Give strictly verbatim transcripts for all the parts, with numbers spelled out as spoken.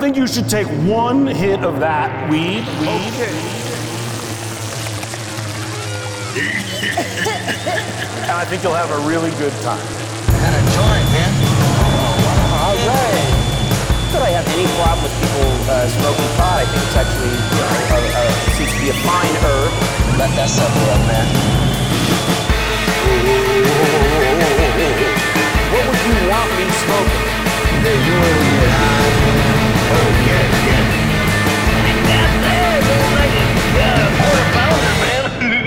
I think you should take one hit of that weed. weed. And I think you'll have a really good time. And a joint, man. All right. Not that I have any problem with people uh, smoking pot. I think it's actually, you know, a, a, it seems to be a fine herb. Let that sucker up, man. What would you want me smoking? The Yule High. Oh, yes,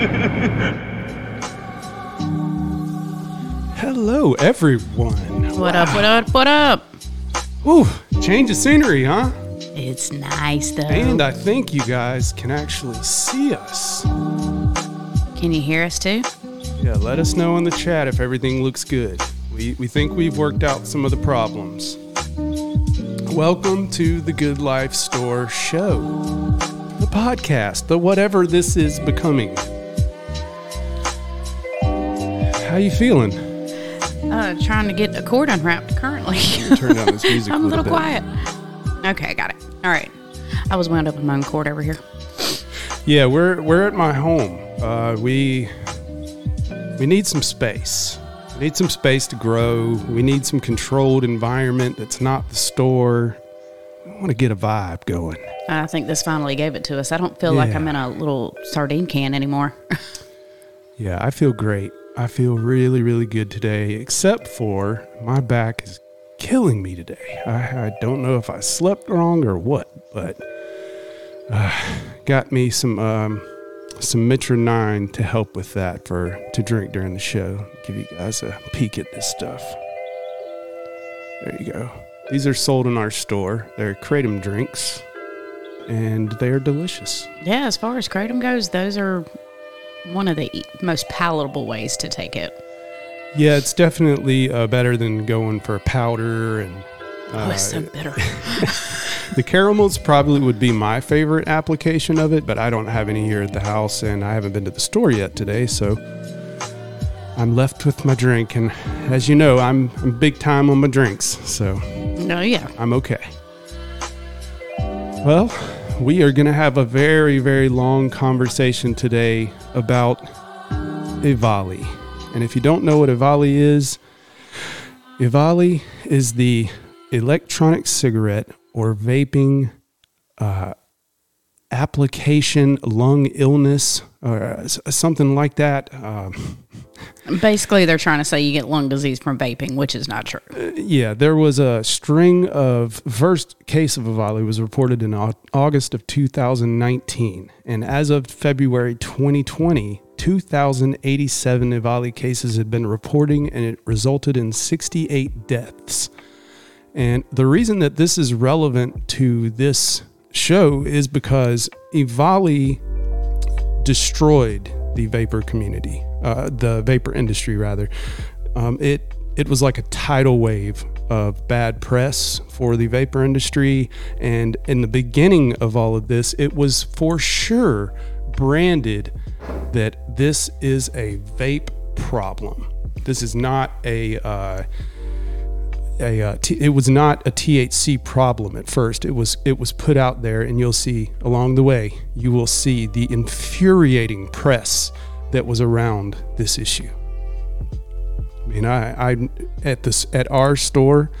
yes. Take that there, don't make it. Yeah, quarter pounder, man. Hello, everyone. What up, what up, what up? Ooh, change of scenery, huh? It's nice, though. And I think you guys can actually see us. Can you hear us, too? Yeah, let us know in the chat if everything looks good. We we think we've worked out some of the problems. Welcome to the Good Life Store Show. The podcast, the whatever this is becoming. How you feeling? Uh, trying to get a cord unwrapped currently. Turn down this music. I'm a little, little quiet. Okay, got it. All right. I was wound up with my own cord over here. Yeah, we're we're at my home. Uh, we we need some space. We need some space to grow. We need some controlled environment that's not the store. I want to get a vibe going. I think this finally gave it to us. I don't feel yeah. like I'm in a little sardine can anymore. Yeah, I feel great. I feel really, really good today, except for my back is killing me today. I, I don't know if I slept wrong or what, but uh, got me some um, some Mitra nine to help with that for to drink during the show. Give you guys a peek at this stuff. There you go. These are sold in our store. They're Kratom drinks, and they are delicious. Yeah, as far as Kratom goes, those are one of the most palatable ways to take it. Yeah, it's definitely uh, better than going for a powder. And uh, oh, it's so bitter. The caramels probably would be my favorite application of it, but I don't have any here at the house, and I haven't been to the store yet today, so I'm left with my drink. And as you know, I'm, I'm big time on my drinks, so no, yeah, I'm okay. Well, we are going to have a very, very long conversation today about Evali. And if you don't know what Evali is, Evali is the electronic cigarette or vaping uh, application, lung illness, or something like that. Um, Basically, they're trying to say you get lung disease from vaping, which is not true. Uh, yeah, there was a string of, first case of Evali was reported in August of two thousand nineteen. And as of February twenty twenty, two thousand eighty-seven Evali cases had been reporting, and it resulted in sixty-eight deaths. And the reason that this is relevant to this show is because Evali destroyed the vapor community. Uh, the vapor industry, rather. Um, it it was like a tidal wave of bad press for the vapor industry. And in the beginning of all of this, it was for sure branded that this is a vape problem. This is not a... Uh, a uh, t- it was not a T H C problem at first. It was it was put out there, and you'll see along the way, you will see the infuriating press that was around this issue. I mean, I, I at this at our store,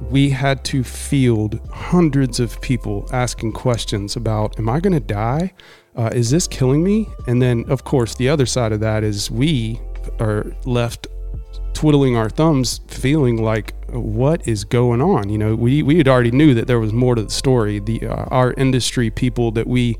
we had to field hundreds of people asking questions about, "Am I going to die? Uh, is this killing me?" And then, of course, the other side of that is we are left twiddling our thumbs, feeling like, "What is going on?" You know, we we had already knew that there was more to the story. The uh, our industry people that we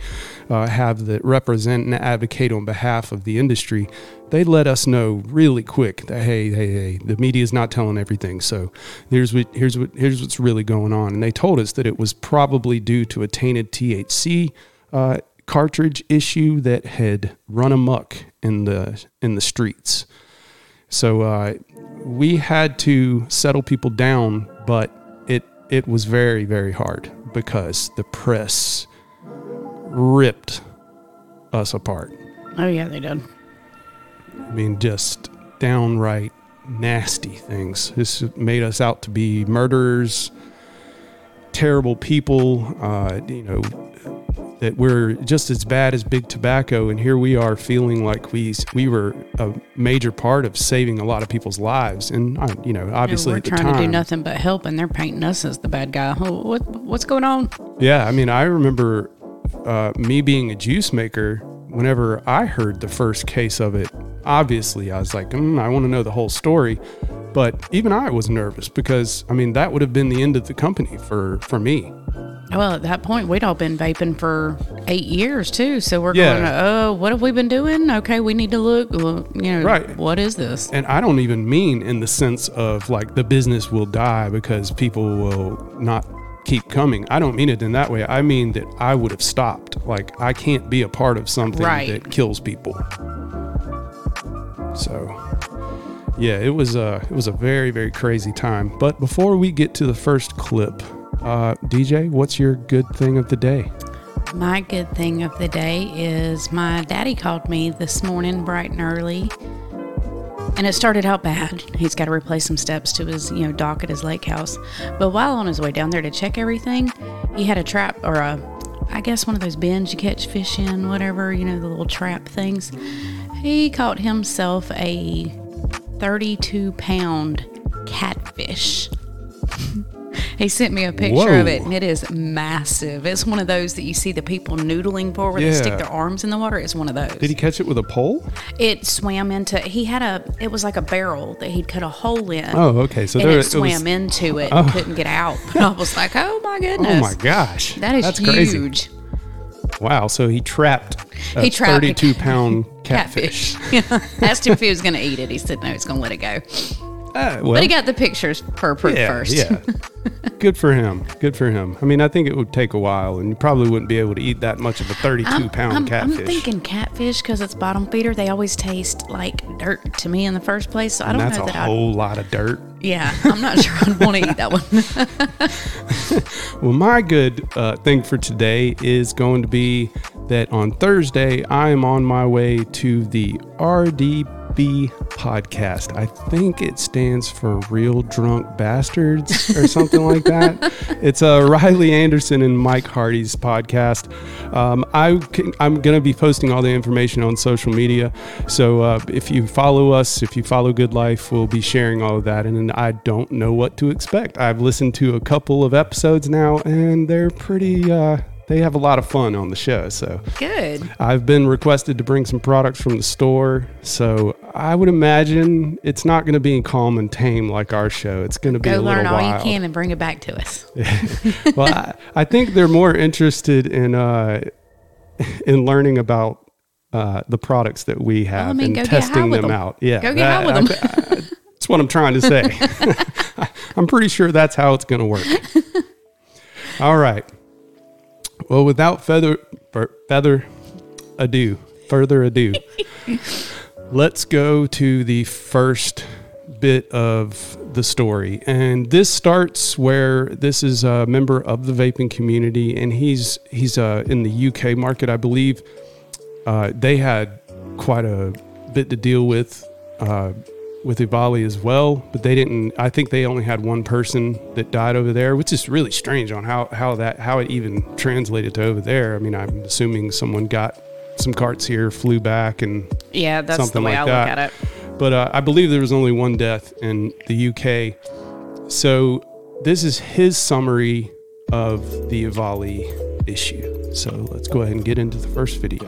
uh, have that represent and advocate on behalf of the industry, they let us know really quick that hey, hey, hey, the media is not telling everything. So here's what here's what here's what's really going on. And they told us that it was probably due to a tainted T H C uh, cartridge issue that had run amok in the in the streets. So uh, we had to settle people down, but it it was very, very hard because the press ripped us apart. Oh, yeah, they did. I mean, just downright nasty things. This made us out to be murderers. terrible people, uh, you know, that we're just as bad as big tobacco. And here we are feeling like we we were a major part of saving a lot of people's lives. And, I, you know, obviously at the time. We're trying to do nothing but help, and they're painting us as the bad guy. What, what's going on? Yeah, I mean, I remember uh, me being a juice maker, whenever I heard the first case of it, obviously I was like, mm, I want to know the whole story. But even I was nervous because, I mean, that would have been the end of the company for, for me. Well, at that point, we'd all been vaping for eight years, too. So we're yeah. going, oh, what have we been doing? Okay, we need to look, well, you know, right. What is this? And I don't even mean in the sense of, like, the business will die because people will not keep coming. I don't mean it in that way. I mean that I would have stopped. Like, I can't be a part of something right. that kills people. So... yeah, it was a it was a very, very crazy time. But before we get to the first clip, uh, D J, what's your good thing of the day? My good thing of the day is my daddy called me this morning bright and early, and it started out bad. He's got to replace some steps to his, you know, dock at his lake house. But while on his way down there to check everything, he had a trap or a, I guess one of those bins you catch fish in, whatever, you know, the little trap things. He caught himself a thirty-two pound catfish. He sent me a picture Whoa. of it, and it is massive. It's one of those that you see the people noodling for where yeah. they stick their arms in the water. It's one of those. Did he catch it with a pole? It swam into, he had a, it was like a barrel that he'd cut a hole in. Oh, okay. So and there, it swam it was, into it oh. and couldn't get out. And I was like, oh my goodness. Oh my gosh. That is That's huge. Crazy. Wow. So he trapped a he trapped thirty-two pound catfish. catfish. Asked him if he was going to eat it. He said, no, he's going to let it go. Uh, well, but he got the pictures per proof yeah, first. Yeah. Good for him. Good for him. I mean, I think it would take a while, and you probably wouldn't be able to eat that much of a thirty-two pound catfish. I'm thinking catfish because it's bottom feeder. They always taste like dirt to me in the first place. So I don't know that That's a whole I'd... lot of dirt. Yeah. I'm not sure I'd want to eat that one. Well, my good uh, thing for today is going to be that on Thursday, I am on my way to the R D P podcast. I think it stands for Real Drunk Bastards or something like that. It's uh, Riley Anderson and Mike Hardy's podcast. Um, I can, I'm going to be posting all the information on social media. So uh, if you follow us, if you follow Good Life, we'll be sharing all of that. And, and I don't know what to expect. I've listened to a couple of episodes now, and they're pretty... Uh, They have a lot of fun on the show, so good. I've been requested to bring some products from the store, so I would imagine it's not going to be calm and tame like our show. It's going to be Go a little wild. Go learn all you can and bring it back to us. Well, I, I think they're more interested in uh, in learning about uh, the products that we have well, I mean, and go testing get them out. Yeah, go get that, high with them. I, I, that's what I'm trying to say. I'm pretty sure that's how it's going to work. All right. Well, without feather, feather ado, further ado, let's go to the first bit of the story. And this starts where this is a member of the vaping community, and he's he's uh, in the U K market, I believe. Uh, they had quite a bit to deal with uh, with Evali as well, but they didn't. I think they only had one person that died over there, which is really strange on how, how that how it even translated to over there. I mean, I'm assuming someone got some carts here, flew back, and yeah, that's something the way like I that. look at it. But uh, I believe there was only one death in the U K. So this is his summary of the Evali issue. So let's go ahead and get into the first video.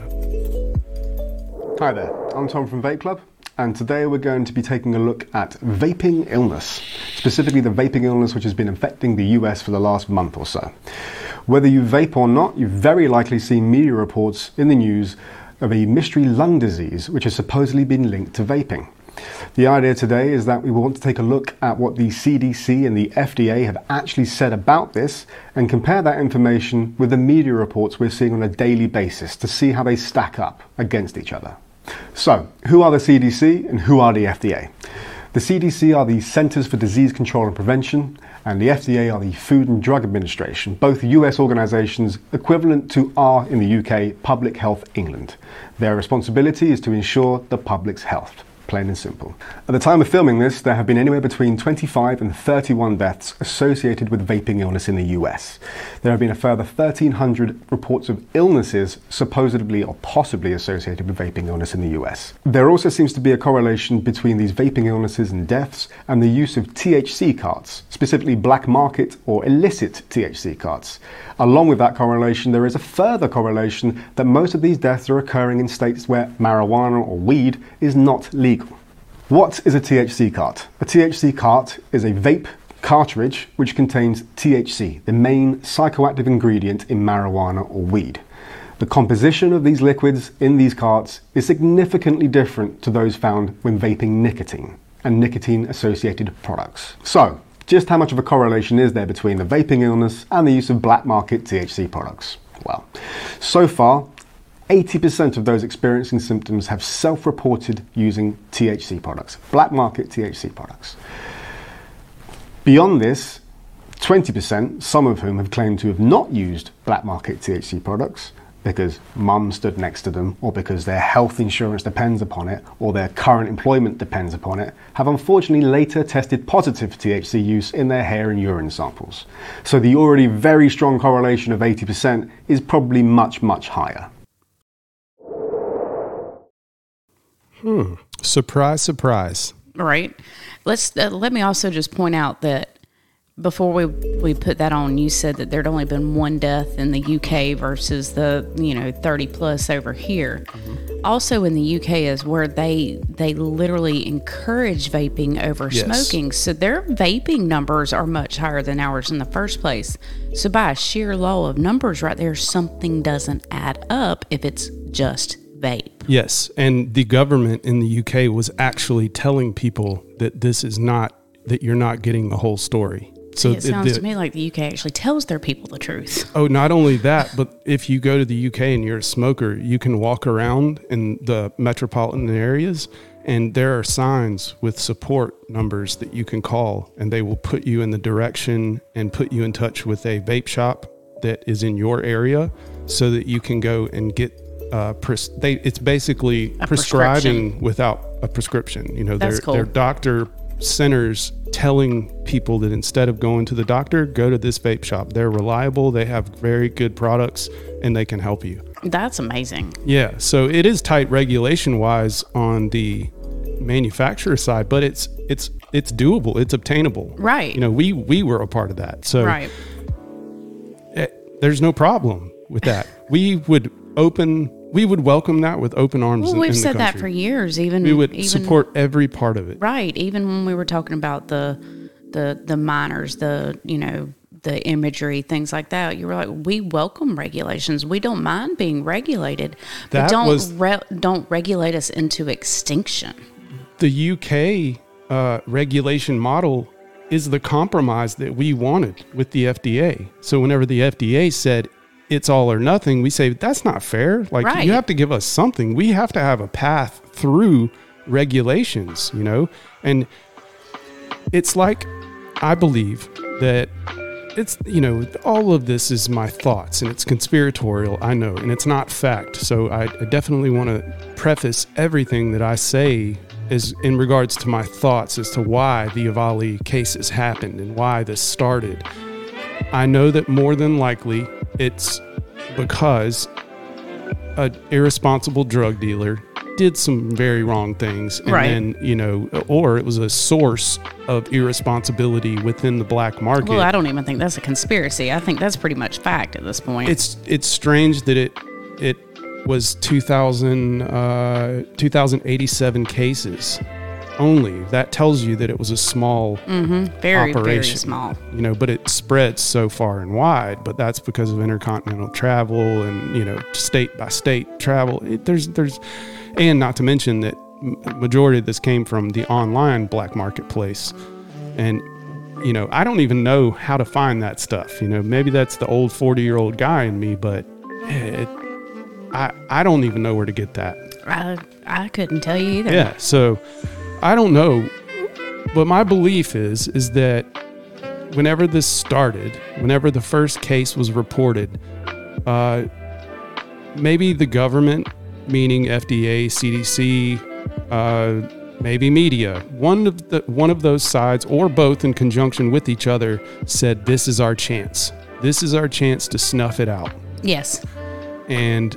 Hi there, I'm Tom from Vape Club. And today we're going to be taking a look at vaping illness, specifically the vaping illness which has been affecting the U S for the last month or so. Whether you vape or not, you've very likely seen media reports in the news of a mystery lung disease which has supposedly been linked to vaping. The idea today is that we want to take a look at what the C D C and the F D A have actually said about this and compare that information with the media reports we're seeing on a daily basis to see how they stack up against each other. So, who are the C D C and who are the F D A? The C D C are the Centers for Disease Control and Prevention, and the F D A are the Food and Drug Administration, both U S organisations equivalent to our, in the U K, Public Health England. Their responsibility is to ensure the public's health. plain and simple. At the time of filming this, there have been anywhere between twenty-five and thirty-one deaths associated with vaping illness in the U S. There have been a further thirteen hundred reports of illnesses supposedly or possibly associated with vaping illness in the U S. There also seems to be a correlation between these vaping illnesses and deaths and the use of T H C carts, specifically black market or illicit T H C carts. Along with that correlation, there is a further correlation that most of these deaths are occurring in states where marijuana or weed is not legal. What is a T H C cart? A T H C cart is a vape cartridge which contains T H C, the main psychoactive ingredient in marijuana or weed. The composition of these liquids in these carts is significantly different to those found when vaping nicotine and nicotine-associated products. So, just how much of a correlation is there between the vaping illness and the use of black market T H C products? Well, so far, eighty percent of those experiencing symptoms have self-reported using T H C products, black market T H C products. Beyond this, twenty percent, some of whom have claimed to have not used black market T H C products because mum stood next to them, or because their health insurance depends upon it, or their current employment depends upon it, have unfortunately later tested positive for T H C use in their hair and urine samples. So the already very strong correlation of eighty percent is probably much, much higher. Hmm. Surprise, surprise. Right. Let's uh, let me also just point out that before we, we put that on, you said that there'd only been one death in the U K versus the, you know, thirty plus over here. Mm-hmm. Also in the U K is where they they literally encourage vaping over yes. smoking. So their vaping numbers are much higher than ours in the first place. So by a sheer law of numbers right there, something doesn't add up if it's just vape. Yes, and the government in the U K was actually telling people that this is not, that you're not getting the whole story. So See, it sounds the, to me like the U K actually tells their people the truth. Oh, not only that, but if you go to the U K and you're a smoker, you can walk around in the metropolitan areas and there are signs with support numbers that you can call and they will put you in the direction and put you in touch with a vape shop that is in your area so that you can go and get Uh, pres- they, it's basically a prescribing without a prescription. You know, they're, cool. they're doctor centers telling people that instead of going to the doctor, go to this vape shop. They're reliable. They have very good products and they can help you. That's amazing. Yeah. So it is tight regulation wise on the manufacturer side, but it's, it's, it's doable. It's obtainable. Right. You know, we, we were a part of that. So right. it, there's no problem with that. We would open, we would welcome that with open arms. Well, we've said that for years. Even we would even, support every part of it. Right. Even when we were talking about the the the minors, the you know the imagery, things like that. You were like, we welcome regulations. We don't mind being regulated, but don't was, re- don't regulate us into extinction. The U K uh, regulation model is the compromise that we wanted with the F D A. So whenever the F D A said it's all or nothing, we say, that's not fair. Like right. you have to give us something. We have to have a path through regulations, you know? And it's like, I believe that it's, you know, all of this is my thoughts and it's conspiratorial, I know, and it's not fact. So I, I definitely want to preface everything that I say is in regards to my thoughts as to why the Evali cases happened and why this started. I know that more than likely it's because an irresponsible drug dealer did some very wrong things. And right. then, you know, or it was a source of irresponsibility within the black market. Well, I don't even think that's a conspiracy. I think that's pretty much fact at this point. It's it's strange that it it was two thousand, uh, two thousand eighty-seven cases only. That tells you that it was a small mm-hmm. very, operation, very small. You know, but it spreads so far and wide. But that's because of intercontinental travel and you know state by state travel. It, there's there's, and not to mention that majority of this came from the online black marketplace, and you know I don't even know how to find that stuff. You know, maybe that's the old forty year old guy in me, but it, I I don't even know where to get that. I I couldn't tell you either. Yeah, so. I don't know, but my belief is is that whenever this started, whenever the first case was reported, uh, maybe the government, meaning F D A, C D C, uh, maybe media, one of the one of those sides or both in conjunction with each other said, this is our chance. This is our chance to snuff it out. Yes. And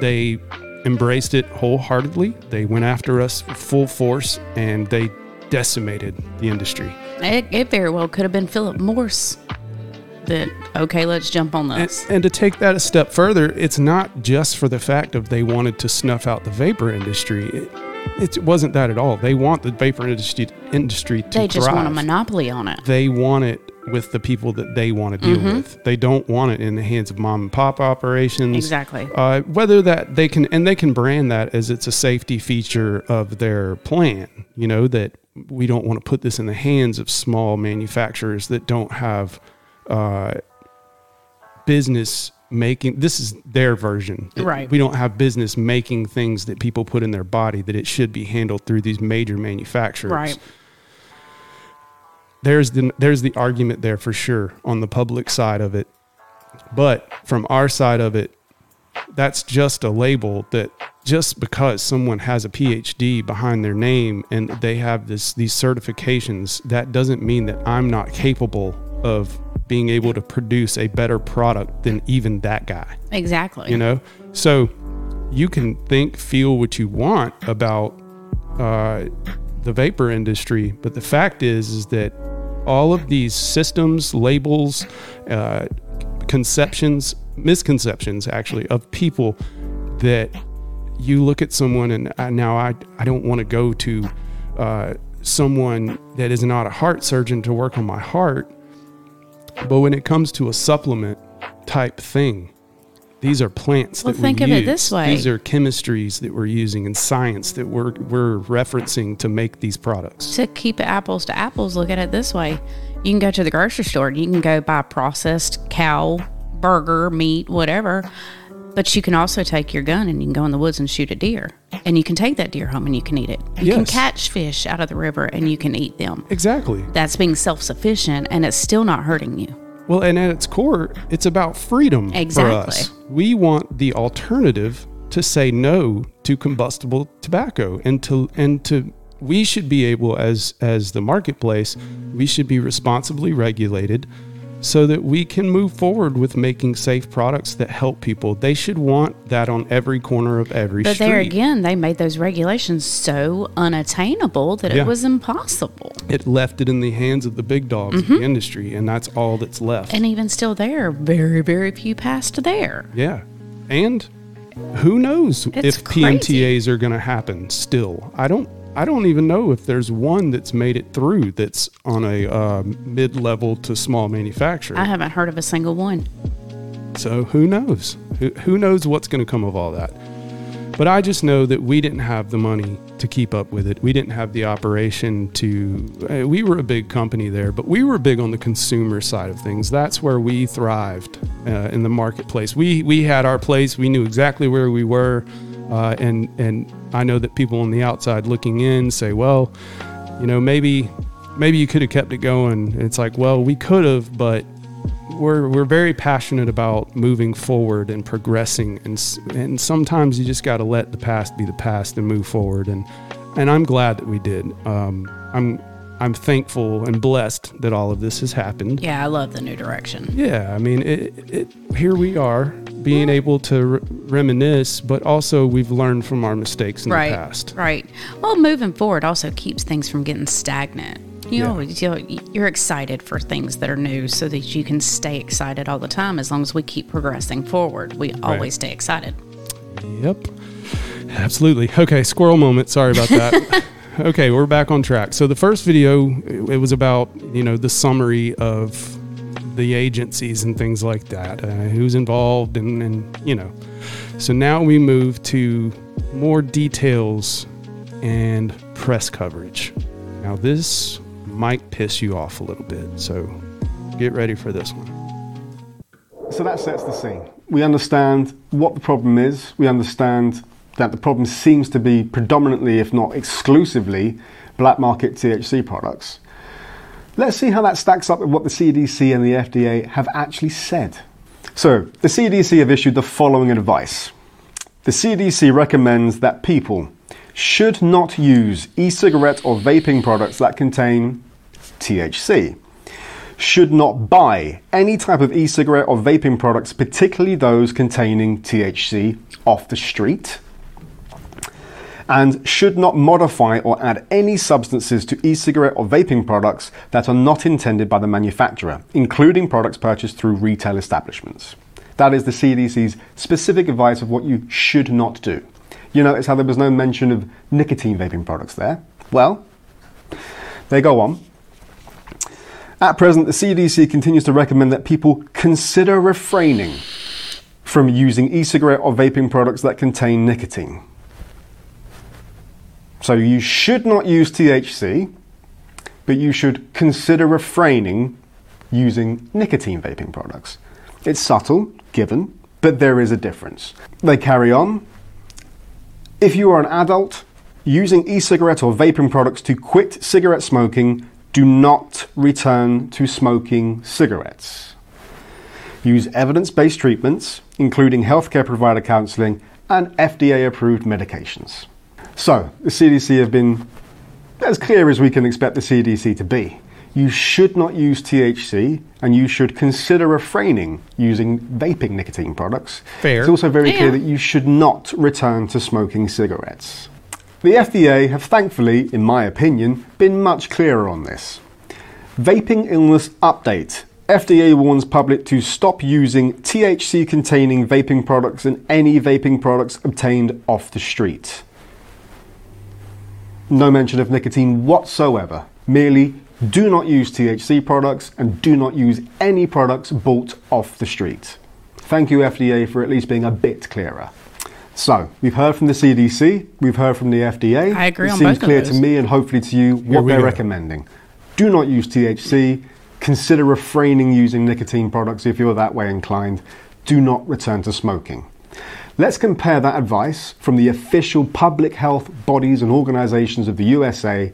they embraced it wholeheartedly. They went after us full force, and they decimated the industry. It, it very well could have been Philip Morse that, okay, let's jump on this. And, and to take that a step further, it's not just for the fact of they wanted to snuff out the vapor industry. It, it wasn't that at all. They want the vapor industry, industry to thrive. They just thrive. want a monopoly on it. They want it with the people that they want to deal mm-hmm. with. They don't want it in the hands of mom and pop operations. Exactly. Uh, whether that they can, and they can brand that as it's a safety feature of their plan, you know, that we don't want to put this in the hands of small manufacturers that don't have uh, business making, this is their version. Right. We don't have business making things that people put in their body, that it should be handled through these major manufacturers. Right. There's the, there's the argument there for sure on the public side of it. But from our side of it, that's just a label that just because someone has a P H D behind their name and they have this these certifications, that doesn't mean that I'm not capable of being able to produce a better product than even that guy. Exactly. You know? So you can think, feel what you want about uh, the vapor industry, but the fact is, is that all of these systems, labels, uh, conceptions, misconceptions actually of people that you look at someone and I, now I, I don't want to go to uh, someone that is not a heart surgeon to work on my heart. But when it comes to a supplement type thing, these are plants well, that we use. Well, think of it this way. These are chemistries that we're using and science that we're, we're referencing to make these products. To keep it apples to apples, look at it this way. You can go to the grocery store and you can go buy processed cow, burger, meat, whatever. But you can also take your gun and you can go in the woods and shoot a deer. And you can take that deer home and you can eat it. You yes. can catch fish out of the river and you can eat them. Exactly. That's being self-sufficient and it's still not hurting you. Well, and at its core, it's about freedom exactly. for us. We want the alternative to say no to combustible tobacco and to and to we should be able as as the marketplace, we should be responsibly regulated so that we can move forward with making safe products that help people. They should want that on every corner of every but street. But there again, they made those regulations so unattainable that yeah. it was impossible. It left it in the hands of the big dogs mm-hmm. of the industry, and that's all that's left. And even still there, very, very few passed there. Yeah. And who knows it's if crazy. P M T As are going to happen still. I don't I don't even know if there's one that's made it through that's on a uh, mid-level to small manufacturer. I haven't heard of a single one. So who knows? Who, who knows what's going to come of all that? But I just know that we didn't have the money to keep up with it. We didn't have the operation to... Uh, we were a big company there, but we were big on the consumer side of things. That's where we thrived uh, in the marketplace. We we had our place. We knew exactly where we were. Uh, and and I know that people on the outside looking in say, well, you know, maybe maybe you could have kept it going. And it's like, well, we could have, but we're we're very passionate about moving forward and progressing. And and sometimes you just got to let the past be the past and move forward. And and I'm glad that we did. Um, I'm I'm thankful and blessed that all of this has happened. Yeah, I love the new direction. Yeah, I mean, it, it, here we are. Being able to re- reminisce, but also we've learned from our mistakes in right, the past. Right. Well, moving forward also keeps things from getting stagnant. You yeah. always, you know, you're excited for things that are new so that you can stay excited all the time. As long as we keep progressing forward, we right. always stay excited. Yep. Absolutely. Okay. Squirrel moment. Sorry about that. Okay. We're back on track. So the first video, it was about, you know, the summary of the agencies and things like that, uh, who's involved and, and, you know. So now we move to more details and press coverage. Now this might piss you off a little bit, so get ready for this one. So that sets the scene. We understand what the problem is. We understand that the problem seems to be predominantly, if not exclusively, black market T H C products. Let's see how that stacks up with what the C D C and the F D A have actually said. So, the C D C have issued the following advice. The C D C recommends that people should not use e-cigarette or vaping products that contain T H C. Should not buy any type of e-cigarette or vaping products, particularly those containing T H C, off the street. And should not modify or add any substances to e-cigarette or vaping products that are not intended by the manufacturer, including products purchased through retail establishments. That is the C D C's specific advice of what you should not do. You notice how there was no mention of nicotine vaping products there. Well, they go on. At present, the C D C continues to recommend that people consider refraining from using e-cigarette or vaping products that contain nicotine. So you should not use T H C, but you should consider refraining using nicotine vaping products. It's subtle, given, but there is a difference. They carry on. If you are an adult, using e-cigarette or vaping products to quit cigarette smoking, do not return to smoking cigarettes. Use evidence-based treatments, including healthcare provider counseling and F D A-approved medications. So, the C D C have been as clear as we can expect the C D C to be. You should not use T H C, and you should consider refraining using vaping nicotine products. Fair. It's also very yeah. clear that you should not return to smoking cigarettes. The F D A have thankfully, in my opinion, been much clearer on this. Vaping illness update. F D A warns public to stop using T H C-containing vaping products and any vaping products obtained off the street. No mention of nicotine whatsoever. Merely do not use T H C products and do not use any products bought off the street. Thank you, F D A, for at least being a bit clearer. So, we've heard from the C D C, we've heard from the F D A. I agree on both of those. It seems clear to me and hopefully to you what they're recommending. Do not use T H C. Consider refraining using nicotine products if you're that way inclined. Do not return to smoking. Let's compare that advice from the official public health bodies and organizations of the U S A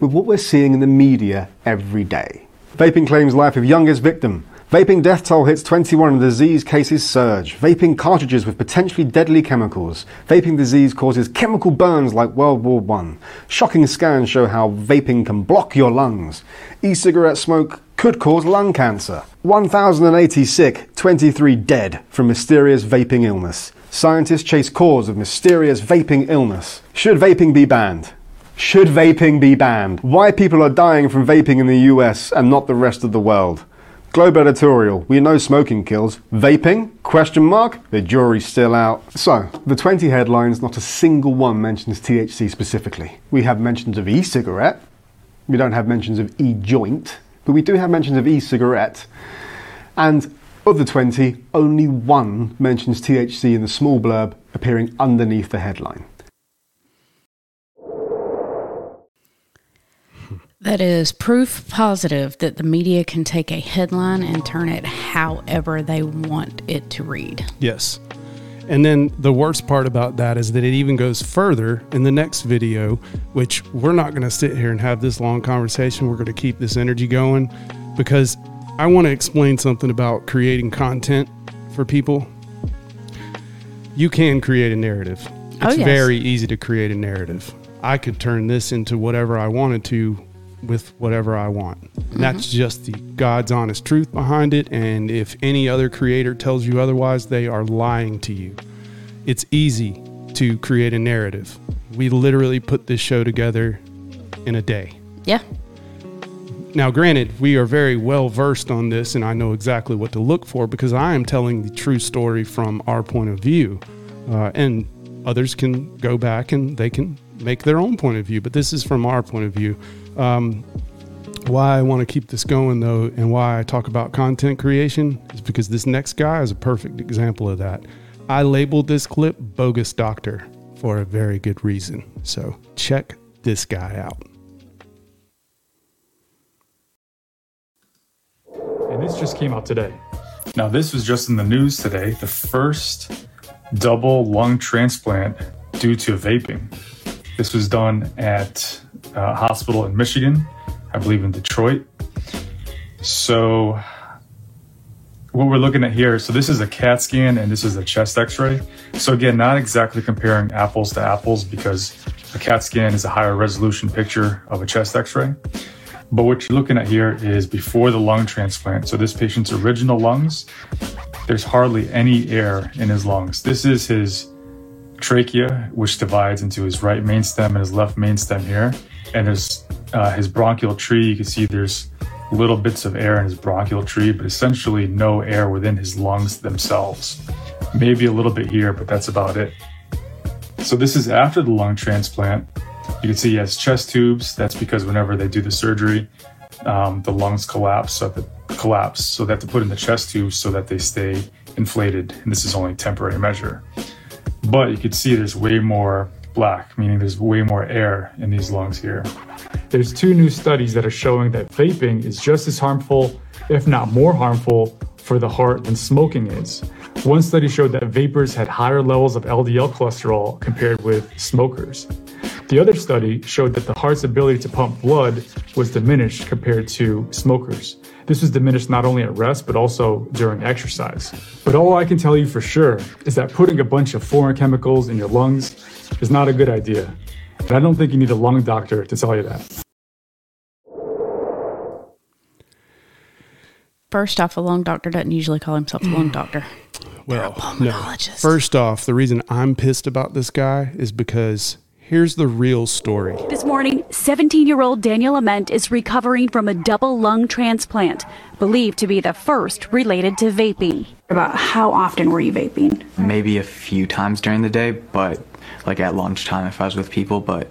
with what we're seeing in the media every day. Vaping claims life of youngest victim. Vaping death toll hits twenty-one and disease cases surge. Vaping cartridges with potentially deadly chemicals. Vaping disease causes chemical burns like World War One. Shocking scans show how vaping can block your lungs. E-cigarette smoke could cause lung cancer. one thousand eighty sick, twenty-three dead from mysterious vaping illness. Scientists chase cause of mysterious vaping illness. Should vaping be banned? Should vaping be banned? Why people are dying from vaping in the U S and not the rest of the world? Globe editorial, we know smoking kills. Vaping? Question mark? The jury's still out. So, the twenty headlines, not a single one mentions T H C specifically. We have mentions of e-cigarette. We don't have mentions of e-joint, but we do have mentions of e-cigarette. And of the twenty, only one mentions T H C in the small blurb appearing underneath the headline. That is proof positive that the media can take a headline and turn it however they want it to read. Yes. And then the worst part about that is that it even goes further in the next video, which we're not going to sit here and have this long conversation. We're going to keep this energy going because I want to explain something about creating content for people. You can create a narrative. It's oh, yes. very easy to create a narrative. I could turn this into whatever I wanted to with whatever I want. Mm-hmm. That's just the God's honest truth behind it. And if any other creator tells you otherwise, they are lying to you. It's easy to create a narrative. We literally put this show together in a day. Yeah. Now, granted, we are very well versed on this, and I know exactly what to look for because I am telling the true story from our point of view. Uh, and others can go back and they can make their own point of view, but this is from our point of view. Um, why I want to keep this going, though, and why I talk about content creation is because this next guy is a perfect example of that. I labeled this clip Bogus Doctor for a very good reason. So check this guy out. And this just came out today. Now, this was just in the news today, the first double lung transplant due to vaping. This was done at a hospital in Michigan, I believe in Detroit. So what we're looking at here, so this is a CAT scan and this is a chest x-ray. So again, not exactly comparing apples to apples because a CAT scan is a higher resolution picture of a chest x-ray. But what you're looking at here is before the lung transplant. So this patient's original lungs, there's hardly any air in his lungs. This is his trachea, which divides into his right mainstem and his left mainstem here. And there's uh, his bronchial tree. You can see there's little bits of air in his bronchial tree, but essentially no air within his lungs themselves. Maybe a little bit here, but that's about it. So this is after the lung transplant. You can see he has chest tubes. That's because whenever they do the surgery, um, the lungs collapse, so they collapse. So they have to put in the chest tubes so that they stay inflated. And this is only a temporary measure. But you can see there's way more black, meaning there's way more air in these lungs here. There's two new studies that are showing that vaping is just as harmful, if not more harmful, for the heart than smoking is. One study showed that vapers had higher levels of L D L cholesterol compared with smokers. The other study showed that the heart's ability to pump blood was diminished compared to smokers. This was diminished not only at rest, but also during exercise. But all I can tell you for sure is that putting a bunch of foreign chemicals in your lungs is not a good idea. And I don't think you need a lung doctor to tell you that. First off, a lung doctor doesn't usually call himself a lung doctor. Well, no. First off, the reason I'm pissed about this guy is because... here's the real story. This morning, seventeen-year-old Daniel Ament is recovering from a double lung transplant, believed to be the first related to vaping. About how often were you vaping? Maybe a few times during the day, but like at lunchtime if I was with people, but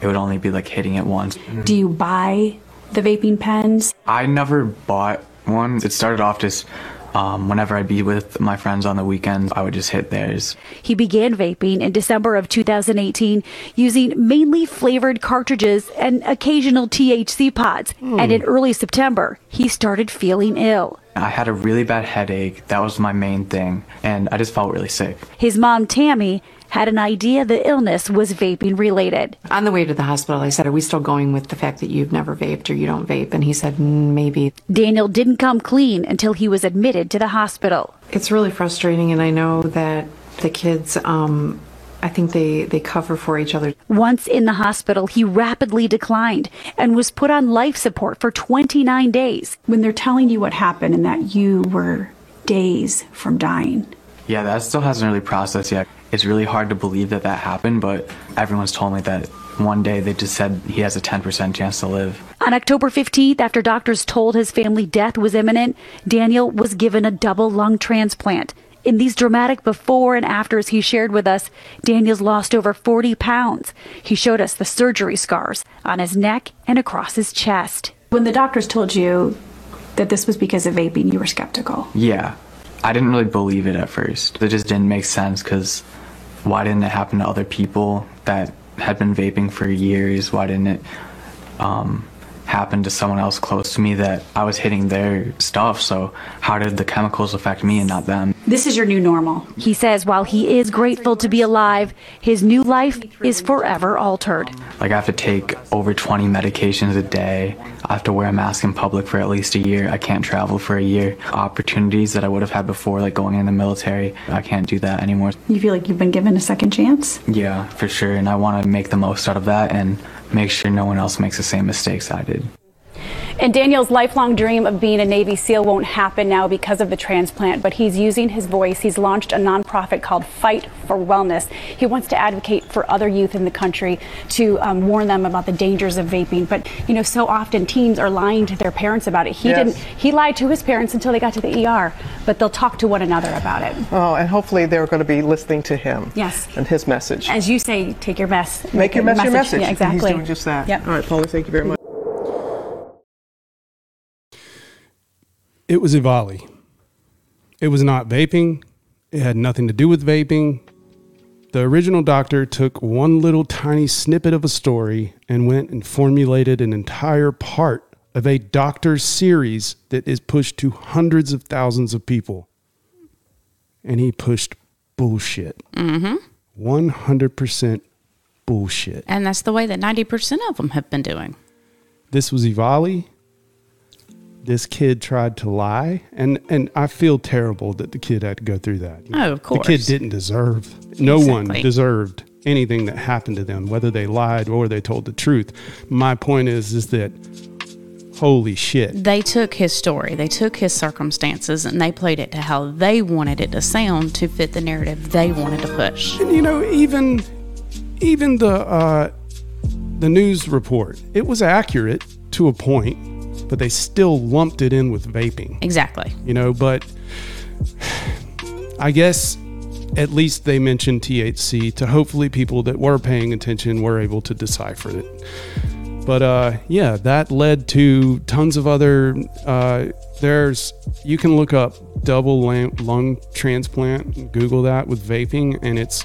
it would only be like hitting it once. Do you buy the vaping pens? I never bought one. It started off just... Um, whenever I'd be with my friends on the weekends, I would just hit theirs. He began vaping in December of two thousand eighteen using mainly flavored cartridges and occasional T H C pods. Mm. And in early September, he started feeling ill. I had a really bad headache. That was my main thing. And I just felt really sick. His mom, Tammy, had an idea the illness was vaping related. On the way to the hospital, I said, are we still going with the fact that you've never vaped or you don't vape? And he said, maybe. Daniel didn't come clean until he was admitted to the hospital. It's really frustrating, and I know that the kids... Um, I think they, they cover for each other. Once in the hospital, he rapidly declined and was put on life support for twenty-nine days. When they're telling you what happened and that you were days from dying. Yeah, that still hasn't really processed yet. It's really hard to believe that that happened, but everyone's told me that one day they just said he has a ten percent chance to live. On October fifteenth, after doctors told his family death was imminent, Daniel was given a double lung transplant. In these dramatic before and afters he shared with us, Daniel's lost over forty pounds. He showed us the surgery scars on his neck and across his chest. When the doctors told you that this was because of vaping, you were skeptical. Yeah, I didn't really believe it at first. It just didn't make sense because why didn't it happen to other people that had been vaping for years? Why didn't it um, happen to someone else close to me that I was hitting their stuff? So how did the chemicals affect me and not them? This is your new normal. He says while he is grateful to be alive, his new life is forever altered. Like I have to take over twenty medications a day. I have to wear a mask in public for at least a year. I can't travel for a year. Opportunities that I would have had before, like going in the military, I can't do that anymore. You feel like you've been given a second chance? Yeah, for sure. And I want to make the most out of that and make sure no one else makes the same mistakes I did. And Daniel's lifelong dream of being a Navy SEAL won't happen now because of the transplant, but he's using his voice. He's launched a nonprofit called Fight for Wellness. He wants to advocate for other youth in the country to um, warn them about the dangers of vaping. But, you know, so often teens are lying to their parents about it. He yes. didn't. He lied to his parents until they got to the E R, but they'll talk to one another about it. Oh, and hopefully they're going to be listening to him. Yes. And his message. As you say, take your mess. Make, make your mess your message. Yeah, exactly. He's doing just that. Yep. All right, Paula, thank you very much. It was Evali. It was not vaping. It had nothing to do with vaping. The original doctor took one little tiny snippet of a story and went and formulated an entire part of a doctor series that is pushed to hundreds of thousands of people. And he pushed bullshit. Mm-hmm. one hundred percent bullshit. And that's the way that ninety percent of them have been doing. This was Evali. this kid tried to lie. And, and I feel terrible that the kid had to go through that. Oh, of course. The kid didn't deserve. No exactly. one deserved anything that happened to them, whether they lied or they told the truth. My point is, is that holy shit. They took his story, they took his circumstances, and they played it to how they wanted it to sound to fit the narrative they wanted to push. And you know, even even the uh, the news report, it was accurate to a point, but they still lumped it in with vaping. Exactly. You know, but I guess at least they mentioned T H C to hopefully people that were paying attention were able to decipher it. But uh, yeah, that led to tons of other, uh, there's, you can look up double lung transplant, Google that with vaping, and it's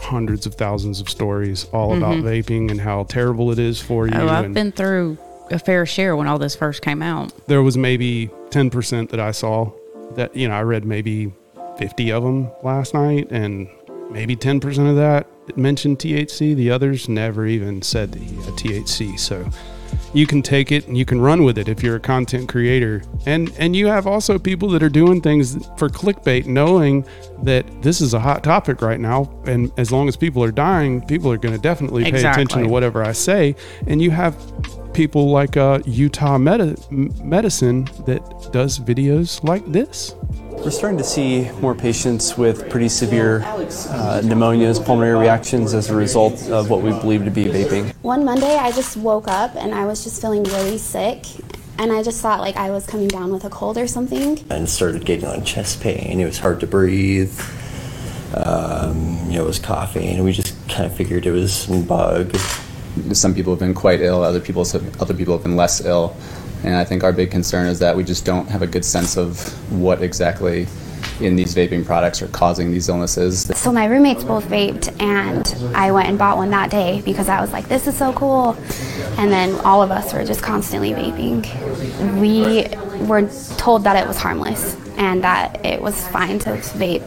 hundreds of thousands of stories all mm-hmm. about vaping and how terrible it is for you. Oh, I've and been through a fair share when all this first came out. There was maybe ten percent that I saw that, you know, I read maybe fifty of them last night, and maybe ten percent of that mentioned T H C. The others never even said the uh, T H C. So you can take it and you can run with it if you're a content creator. And and you have also people that are doing things for clickbait, knowing that this is a hot topic right now, and as long as people are dying, people are going to definitely pay exactly. attention to whatever I say. And you have people like uh, Utah Medi- Medicine that does videos like this. We're starting to see more patients with pretty severe uh, pneumonias, pulmonary reactions as a result of what we believe to be vaping. One Monday I just woke up and I was just feeling really sick, and I just thought like I was coming down with a cold or something. And started getting on chest pain, it was hard to breathe, um, you know, it was coughing, and we just kind of figured it was some bug. Some people have been quite ill, other people have, other people have been less ill. And I think our big concern is that we just don't have a good sense of what exactly in these vaping products are causing these illnesses. So my roommates both vaped, and I went and bought one that day because I was like, this is so cool. And then all of us were just constantly vaping. We were told that it was harmless and that it was fine to vape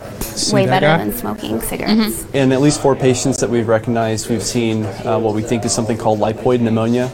way better than smoking cigarettes. Mm-hmm. In at least four patients that we've recognized, we've seen uh, what we think is something called lipoid pneumonia,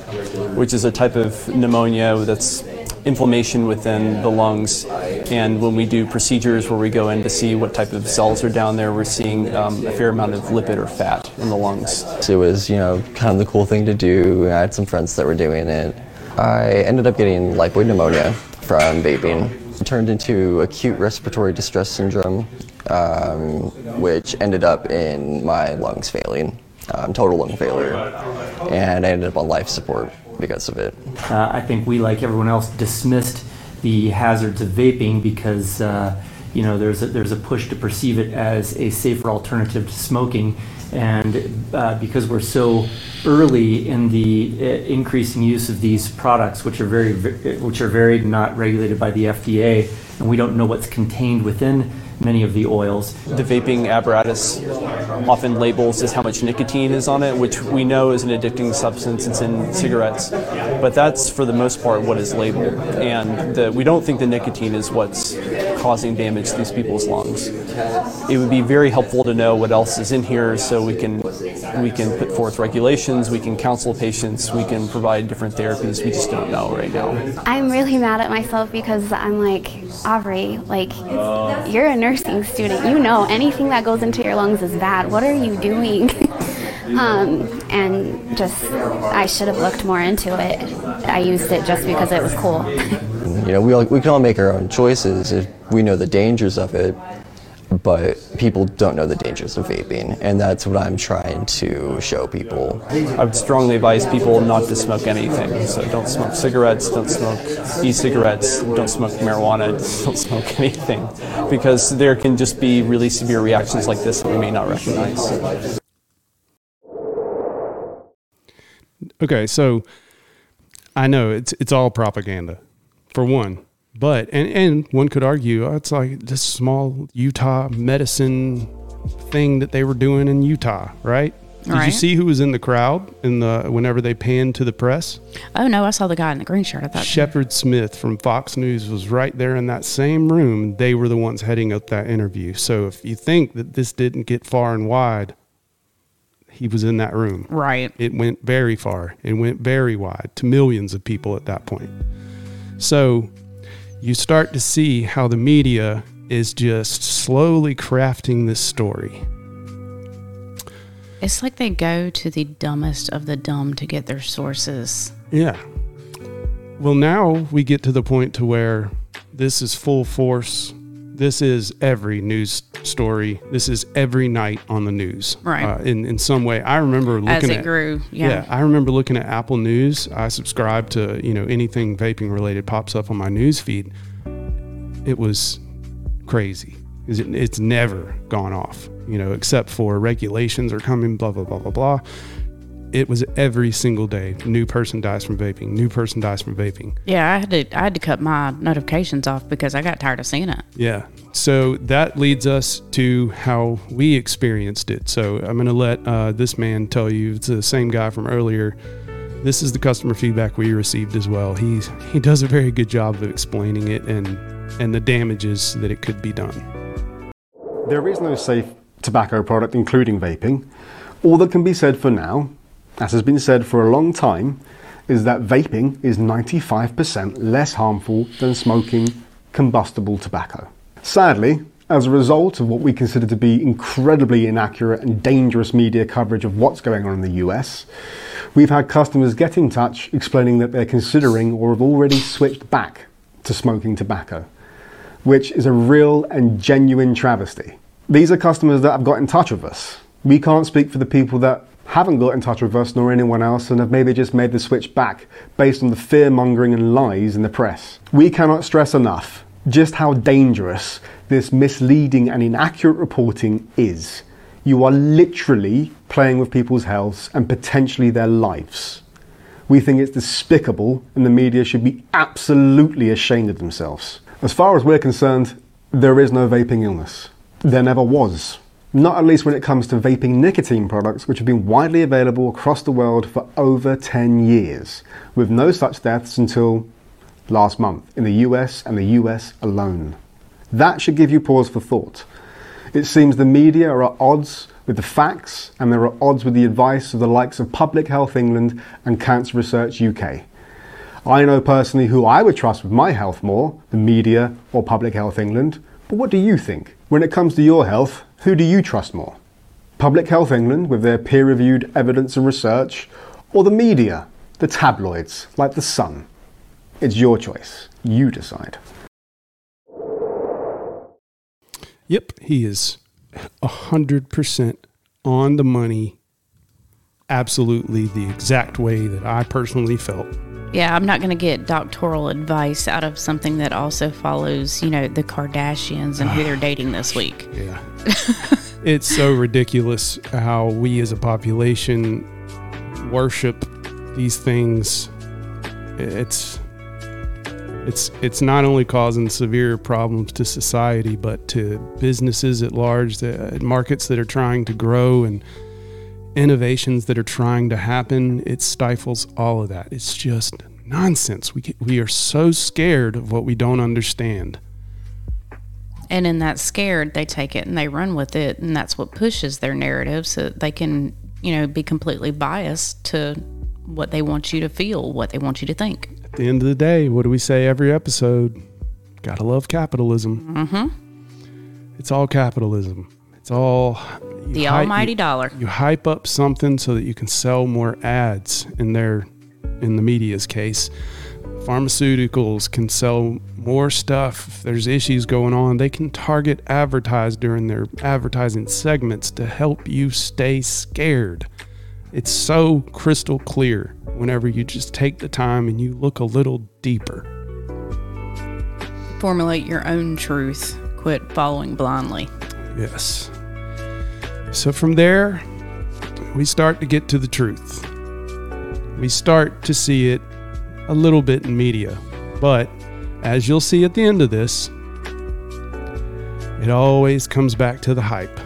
which is a type of pneumonia that's inflammation within the lungs. And when we do procedures where we go in to see what type of cells are down there, we're seeing um, a fair amount of lipid or fat in the lungs. It was, you know, kind of the cool thing to do. I had some friends that were doing it. I ended up getting lipoid pneumonia from vaping. It turned into acute respiratory distress syndrome, um, which ended up in my lungs failing, um, total lung failure, and I ended up on life support because of it. Uh, I think we, like everyone else, dismissed the hazards of vaping because uh, you know there's a, there's a push to perceive it as a safer alternative to smoking, and uh, because we're so early in the uh, increasing use of these products, which are very which are varied, not regulated by the F D A, and we don't know what's contained within many of the oils. The vaping apparatus often labels as how much nicotine is on it, which we know is an addicting substance. It's in cigarettes, but that's for the most part what is labeled, and the, we don't think the nicotine is what's causing damage to these people's lungs. It would be very helpful to know what else is in here, so we can we can put forth regulations, we can counsel patients, we can provide different therapies. We just don't know right now. I'm really mad at myself because I'm like, Aubrey, like uh, you're a nurse. Nursing student, you know anything that goes into your lungs is bad. What are you doing? um, and just, I should have looked more into it. I used it just because it was cool. You know, we all, we can all make our own choices if we know the dangers of it, but people don't know the dangers of vaping, and that's what I'm trying to show people. I would strongly advise people not to smoke anything. So don't smoke cigarettes, don't smoke e-cigarettes, don't smoke marijuana, don't smoke anything, because there can just be really severe reactions like this that we may not recognize. Okay, so I know it's it's all propaganda, for one. But, and, and one could argue, oh, it's like this small Utah medicine thing that they were doing in Utah, right? Did right. you see who was in the crowd in the whenever they panned to the press? Oh, no, I saw the guy in the green shirt. I thought Shepard Smith from Fox News was right there in that same room. They were the ones heading up that interview. So if you think that this didn't get far and wide, he was in that room. Right. It went very far. It went very wide to millions of people at that point. So you start to see how the media is just slowly crafting this story. It's like they go to the dumbest of the dumb to get their sources. Yeah. Well, now we get to the point to where this is full force. This is every news story. This is every night on the news. Right. Uh, in, in some way. I remember looking at... As it at, grew, yeah. Yeah. I remember looking at Apple News. I subscribe to, you know, anything vaping related pops up on my news feed. It was crazy. It's never gone off, you know, except for regulations are coming, blah, blah, blah, blah, blah. It was every single day. New person dies from vaping. New person dies from vaping. Yeah, I had to I had to cut my notifications off because I got tired of seeing it. Yeah. So that leads us to how we experienced it. So I'm going to let uh, this man tell you. It's the same guy from earlier. This is the customer feedback we received as well. He's, he does a very good job of explaining it and, and the damages that it could be done. There is no safe tobacco product, including vaping. All that can be said for now, as has been said for a long time, is that vaping is ninety-five percent less harmful than smoking combustible tobacco. Sadly, as a result of what we consider to be incredibly inaccurate and dangerous media coverage of what's going on in the U S, we've had customers get in touch explaining that they're considering or have already switched back to smoking tobacco, which is a real and genuine travesty. These are customers that have got in touch with us. We can't speak for the people that haven't got in touch with us nor anyone else and have maybe just made the switch back based on the fear-mongering and lies in the press. We cannot stress enough just how dangerous this misleading and inaccurate reporting is. You are literally playing with people's healths and potentially their lives. We think it's despicable and the media should be absolutely ashamed of themselves. As far as we're concerned, there is no vaping illness. There never was. Not at least when it comes to vaping nicotine products, which have been widely available across the world for over ten years, with no such deaths until last month in the U S and the U S alone. That should give you pause for thought. It seems the media are at odds with the facts, and there are odds with the advice of the likes of Public Health England and Cancer Research U K. I know personally who I would trust with my health more, the media or Public Health England, but what do you think? When it comes to your health, who do you trust more? Public Health England with their peer-reviewed evidence and research, or the media, the tabloids, like The Sun? It's your choice. You decide. Yep, he is one hundred percent on the money, absolutely the exact way that I personally felt. Yeah, I'm not going to get doctoral advice out of something that also follows, you know, the Kardashians and who they're dating this week. Yeah. It's so ridiculous how we as a population worship these things. It's... It's it's not only causing severe problems to society, but to businesses at large, the markets that are trying to grow and innovations that are trying to happen. It stifles all of that. It's just nonsense. We we are so scared of what we don't understand. And in that scared, they take it and they run with it, and that's what pushes their narrative so that they can, you know, be completely biased to what they want you to feel, what they want you to think. At the end of the day, what do we say every episode? Gotta love capitalism. Mm-hmm. It's all capitalism. It's all... The hype, almighty you, dollar. You hype up something so that you can sell more ads in their, in the media's case. Pharmaceuticals can sell more stuff. If there's issues going on, they can target advertise during their advertising segments to help you stay scared. It's so crystal clear whenever you just take the time and you look a little deeper. Formulate your own truth. Quit following blindly. Yes. So from there, we start to get to the truth. We start to see it a little bit in media. But as you'll see at the end of this, it always comes back to the hype.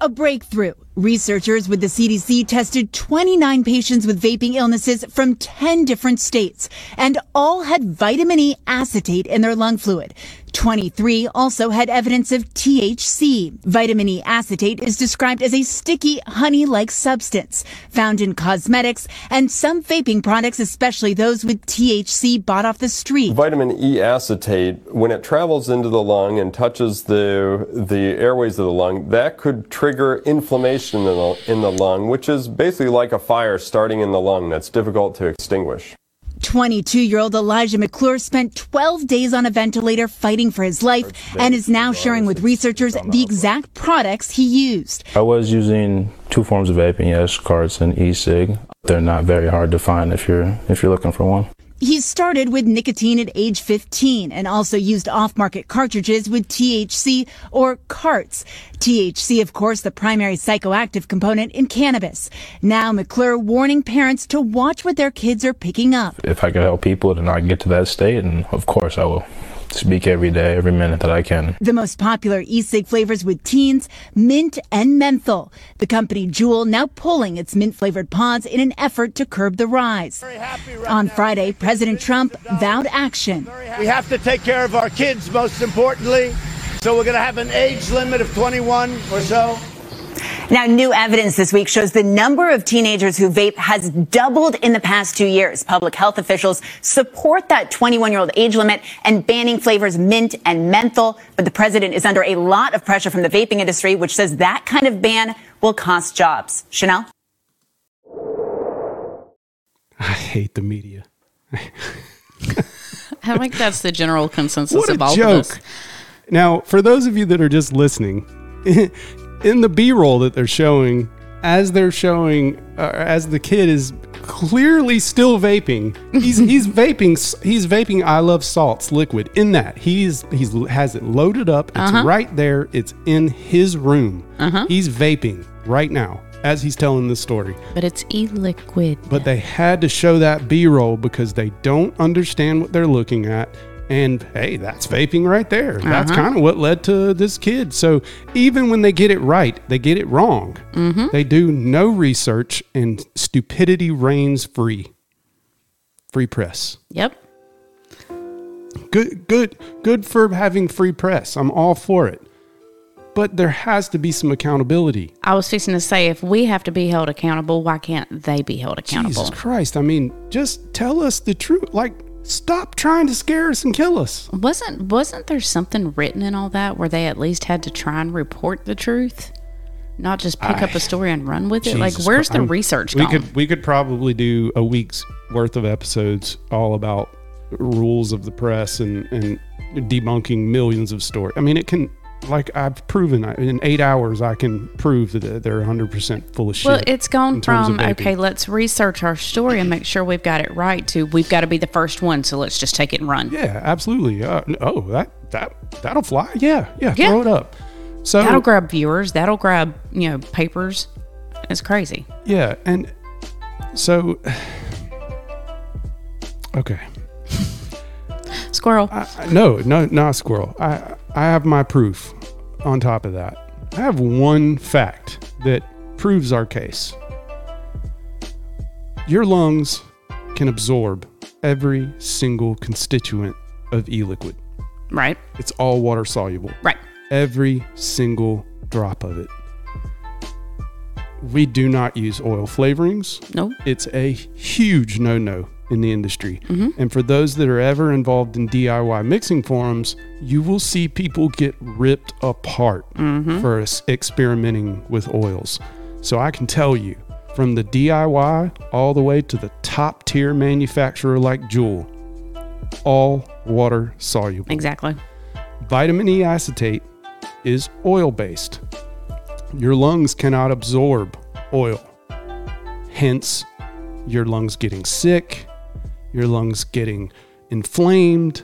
A breakthrough. Researchers with the C D C tested twenty-nine patients with vaping illnesses from ten different states, and all had vitamin E acetate in their lung fluid. twenty-three also had evidence of T H C. Vitamin E acetate is described as a sticky, honey-like substance found in cosmetics and some vaping products, especially those with T H C bought off the street. Vitamin E acetate, when it travels into the lung and touches the, the airways of the lung, that could trigger inflammation in the, in the lung, which is basically like a fire starting in the lung that's difficult to extinguish. twenty-two-year-old Elijah McClure spent twelve days on a ventilator fighting for his life and is now sharing with researchers the exact products he used. I was using two forms of vaping, yes, carts and e-cig. They're not very hard to find if you're if you're looking for one. He started with nicotine at age fifteen and also used off-market cartridges with T H C or carts. T H C, of course, the primary psychoactive component in cannabis. Now McClure warning parents to watch what their kids are picking up. If I could help people to not get to that state, and of course I will. Speak every day, every minute that I can. The most popular e-cig flavors with teens, mint and menthol. The company Juul now pulling its mint-flavored pods in an effort to curb the rise. Right On now. Friday, President Trump vowed action. We have to take care of our kids, most importantly. So we're going to have an age limit of twenty-one or so. Now, new evidence this week shows the number of teenagers who vape has doubled in the past two years. Public health officials support that twenty-one-year-old age limit and banning flavors mint and menthol. But the president is under a lot of pressure from the vaping industry, which says that kind of ban will cost jobs. Chanel? I hate the media. I think that's the general consensus what a of all joke. Of this. Now, for those of you that are just listening... in the B-roll that they're showing, as they're showing, uh, as the kid is clearly still vaping, he's he's vaping. He's vaping. I love salts liquid. In that, he's he's has it loaded up. It's uh-huh. right there. It's in his room. Uh-huh. He's vaping right now as he's telling this story. But it's e-liquid. But they had to show that B-roll because they don't understand what they're looking at. And, hey, that's vaping right there. Uh-huh. That's kind of what led to this kid. So even when they get it right, they get it wrong. Mm-hmm. They do no research, and stupidity reigns free. Free press. Yep. Good, good, good for having free press. I'm all for it. But there has to be some accountability. I was fixing to say, if we have to be held accountable, why can't they be held accountable? Jesus Christ. I mean, just tell us the truth. Like... stop trying to scare us and kill us. Wasn't wasn't there something written in all that where they at least had to try and report the truth? Not just pick I, up a story and run with it? Jesus like, where's Christ. the I'm, research we gone? Could, we could probably do a week's worth of episodes all about rules of the press and, and debunking millions of stories. I mean, it can... like I've proven in eight hours, I can prove that they're one hundred percent full of shit. Well, it's gone from, okay, let's research our story and make sure we've got it right to we've got to be the first one. So let's just take it and run. Yeah, absolutely. Uh, oh, that, that, that'll fly. Yeah, yeah. Yeah. Throw it up. So that'll grab viewers. That'll grab, you know, papers. It's crazy. Yeah. And so, okay. Squirrel. I, no, no, not squirrel. I, I have my proof on top of that. I have one fact that proves our case. Your lungs can absorb every single constituent of e-liquid. Right. It's all water soluble. Right. Every single drop of it. We do not use oil flavorings. No. It's a huge no-no in the industry. Mm-hmm. And for those that are ever involved in D I Y mixing forums, you will see people get ripped apart mm-hmm. for experimenting with oils. So I can tell you, from the D I Y all the way to the top tier manufacturer like Juul, all water soluble. Exactly. Vitamin E acetate is oil based. Your lungs cannot absorb oil. Hence, your lungs getting sick, your lungs getting inflamed,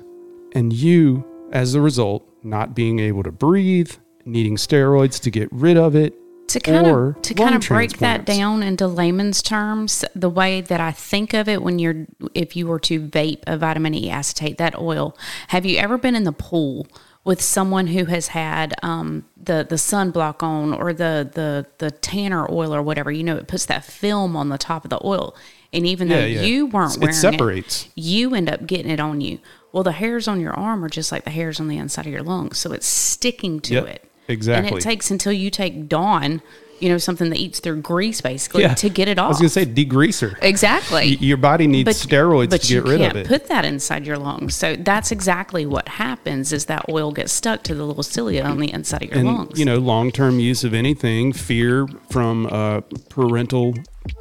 and you, as a result, not being able to breathe, needing steroids to get rid of it, to kind or of to kind of break that down into layman's terms. The way that I think of it, when you're, if you were to vape a vitamin E acetate, that oil. Have you ever been in the pool with someone who has had um, the the sunblock on or the the the tanner oil or whatever? You know, it puts that film on the top of the oil. And even though yeah, yeah. you weren't wearing it, separates. It, you end up getting it on you. Well, the hairs on your arm are just like the hairs on the inside of your lungs. So it's sticking to yep, it. Exactly. And it takes until you take Dawn, you know, something that eats through grease, basically, yeah. to get it off. I was going to say degreaser. Exactly. Y- your body needs but, steroids but to get rid of it. But you can't put that inside your lungs. So that's exactly what happens is that oil gets stuck to the little cilia on the inside of your and, lungs. You know, long-term use of anything, fear from uh, parental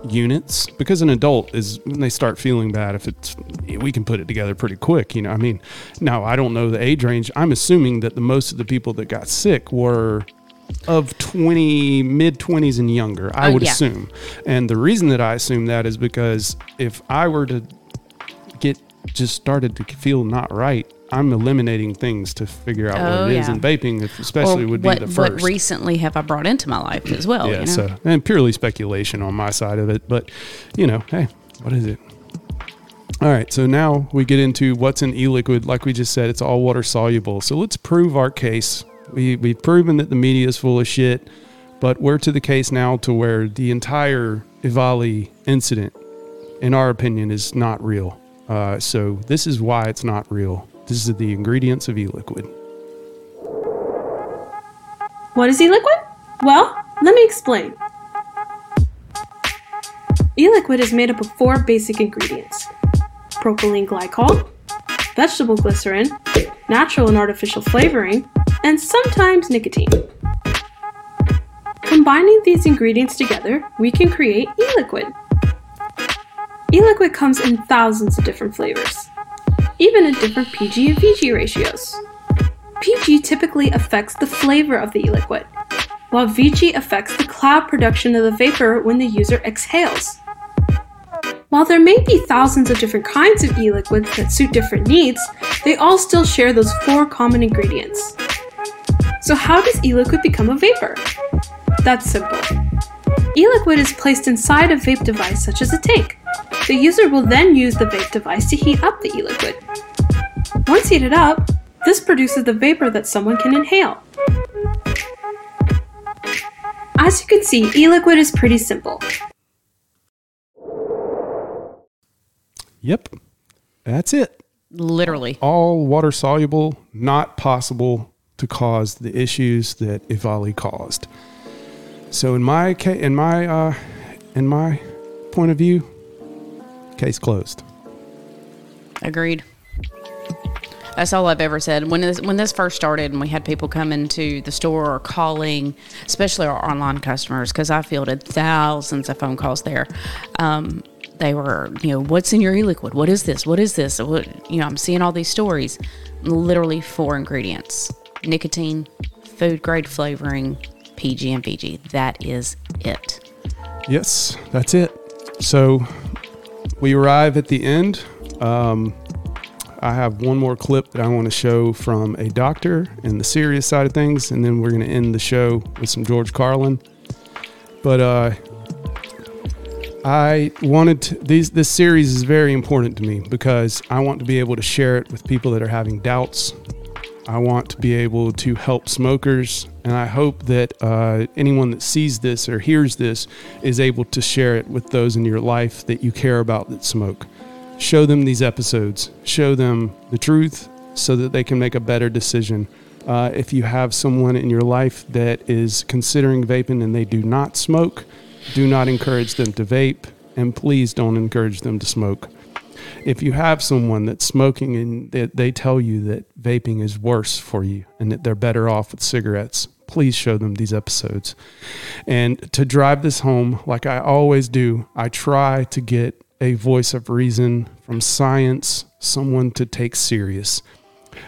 units, because an adult is, when they start feeling bad, if it's, we can put it together pretty quick. You know, I mean, now I don't know the age range. I'm assuming that the most of the people that got sick were of twenty, mid-twenties and younger, I oh, would yeah. assume. And the reason that I assume that is because if I were to get just started to feel not right, I'm eliminating things to figure out oh, what it yeah. is. And vaping especially or would be what, the first. What recently have I brought into my life as well? yeah, you know? so, and purely speculation on my side of it. But, you know, hey, what is it? All right, so now we get into what's an e-liquid. Like we just said, it's all water soluble. So let's prove our case. We, we've proven that the media is full of shit, but we're to the case now to where the entire Evali incident, in our opinion, is not real. Uh, so this is why it's not real. This is the ingredients of e-liquid. What is e-liquid? Well, let me explain. E-liquid is made up of four basic ingredients: propylene glycol, vegetable glycerin, natural and artificial flavoring, and sometimes nicotine. Combining these ingredients together, we can create e-liquid. E-liquid comes in thousands of different flavors, even at different P G and V G ratios. P G typically affects the flavor of the e-liquid, while V G affects the cloud production of the vapor when the user exhales. While there may be thousands of different kinds of e-liquids that suit different needs, they all still share those four common ingredients. So how does e-liquid become a vapor? That's simple. E-liquid is placed inside a vape device such as a tank. The user will then use the vape device to heat up the e-liquid. Once heated up, this produces the vapor that someone can inhale. As you can see, e-liquid is pretty simple. Yep, that's it. Literally. All water-soluble, not possible to cause the issues that Evali caused. So in my ca- in my uh, in my point of view, case closed. Agreed. That's all I've ever said. When this, when this first started and we had people coming to the store or calling, especially our online customers, because I fielded thousands of phone calls there, um, they were, you know, what's in your e-liquid? What is this? What is this? What, you know, I'm seeing all these stories. Literally four ingredients: nicotine, food grade flavoring, P G and V G. That is it. Yes, that's it. So we arrive at the end. Um, I have one more clip that I want to show from a doctor and the serious side of things, and then we're going to end the show with some George Carlin. But, uh, I wanted to, these, this series is very important to me because I want to be able to share it with people that are having doubts. I want to be able to help smokers, and I hope that uh, anyone that sees this or hears this is able to share it with those in your life that you care about that smoke. Show them these episodes. Show them the truth so that they can make a better decision. Uh, if you have someone in your life that is considering vaping and they do not smoke, do not encourage them to vape, and please don't encourage them to smoke. If you have someone that's smoking and they, they tell you that vaping is worse for you and that they're better off with cigarettes, please show them these episodes. And to drive this home, like I always do, I try to get a voice of reason from science, someone to take serious.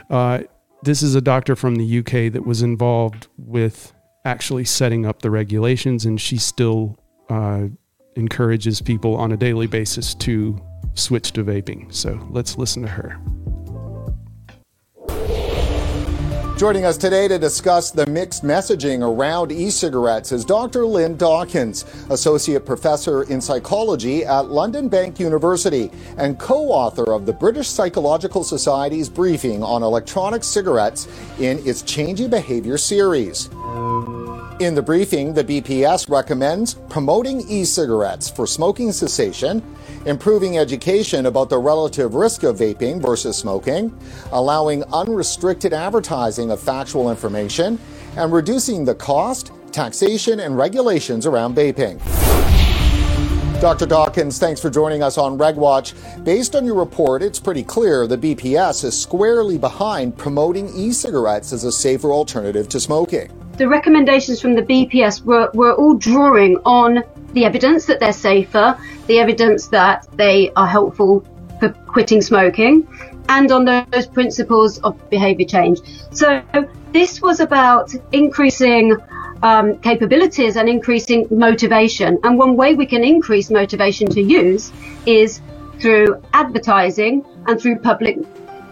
Uh, this is a doctor from the U K that was involved with actually setting up the regulations, and she still uh, encourages people on a daily basis to switch to vaping. So let's listen to her. Joining us today to discuss the mixed messaging around e-cigarettes is Doctor Lynn Dawkins, Associate Professor in Psychology at London Bank University and co-author of the British Psychological Society's briefing on electronic cigarettes in its Changing Behavior series. In the briefing, the B P S recommends promoting e-cigarettes for smoking cessation, improving education about the relative risk of vaping versus smoking, allowing unrestricted advertising of factual information, and reducing the cost, taxation, and regulations around vaping. Doctor Dawkins, thanks for joining us on RegWatch. Based on your report, it's pretty clear the B P S is squarely behind promoting e-cigarettes as a safer alternative to smoking. The recommendations from the B P S were, were all drawing on the evidence that they're safer, the evidence that they are helpful for quitting smoking, and on those principles of behaviour change. So this was about increasing um, capabilities and increasing motivation. And one way we can increase motivation to use is through advertising and through public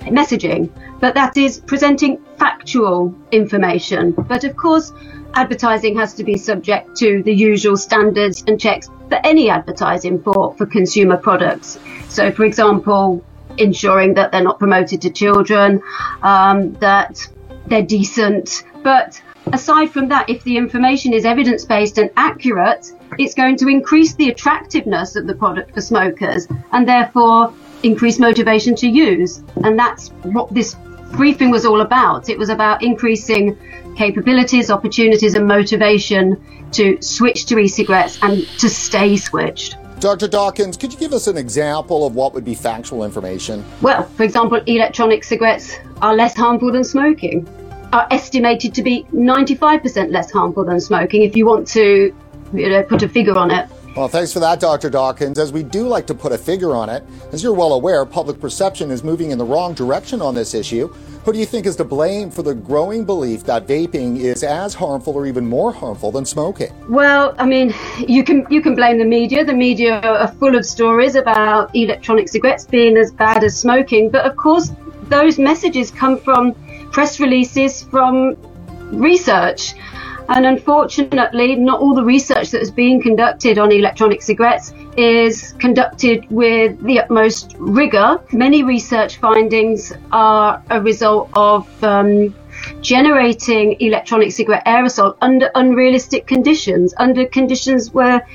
messaging. But that is presenting factual information. But of course, advertising has to be subject to the usual standards and checks for any advertising for, for consumer products. So, for example, ensuring that they're not promoted to children, um, that they're decent. But aside from that, if the information is evidence-based and accurate, it's going to increase the attractiveness of the product for smokers and therefore increase motivation to use. And that's what this briefing was all about. It was about increasing capabilities, opportunities, and motivation to switch to e-cigarettes and to stay switched. Doctor Dawkins, could you give us an example of what would be factual information? Well, for example, electronic cigarettes are less harmful than smoking, are estimated to be ninety-five percent less harmful than smoking, if you want to, you know, put a figure on it. Well, thanks for that, Doctor Dawkins. As we do like to put a figure on it, as you're well aware, public perception is moving in the wrong direction on this issue. Who do you think is to blame for the growing belief that vaping is as harmful or even more harmful than smoking? Well, I mean, you can you can blame the media. The media are full of stories about electronic cigarettes being as bad as smoking. But of course, those messages come from press releases, from research. And unfortunately, not all the research that is being conducted on electronic cigarettes is conducted with the utmost rigor. Many research findings are a result of um, generating electronic cigarette aerosol under unrealistic conditions, under conditions where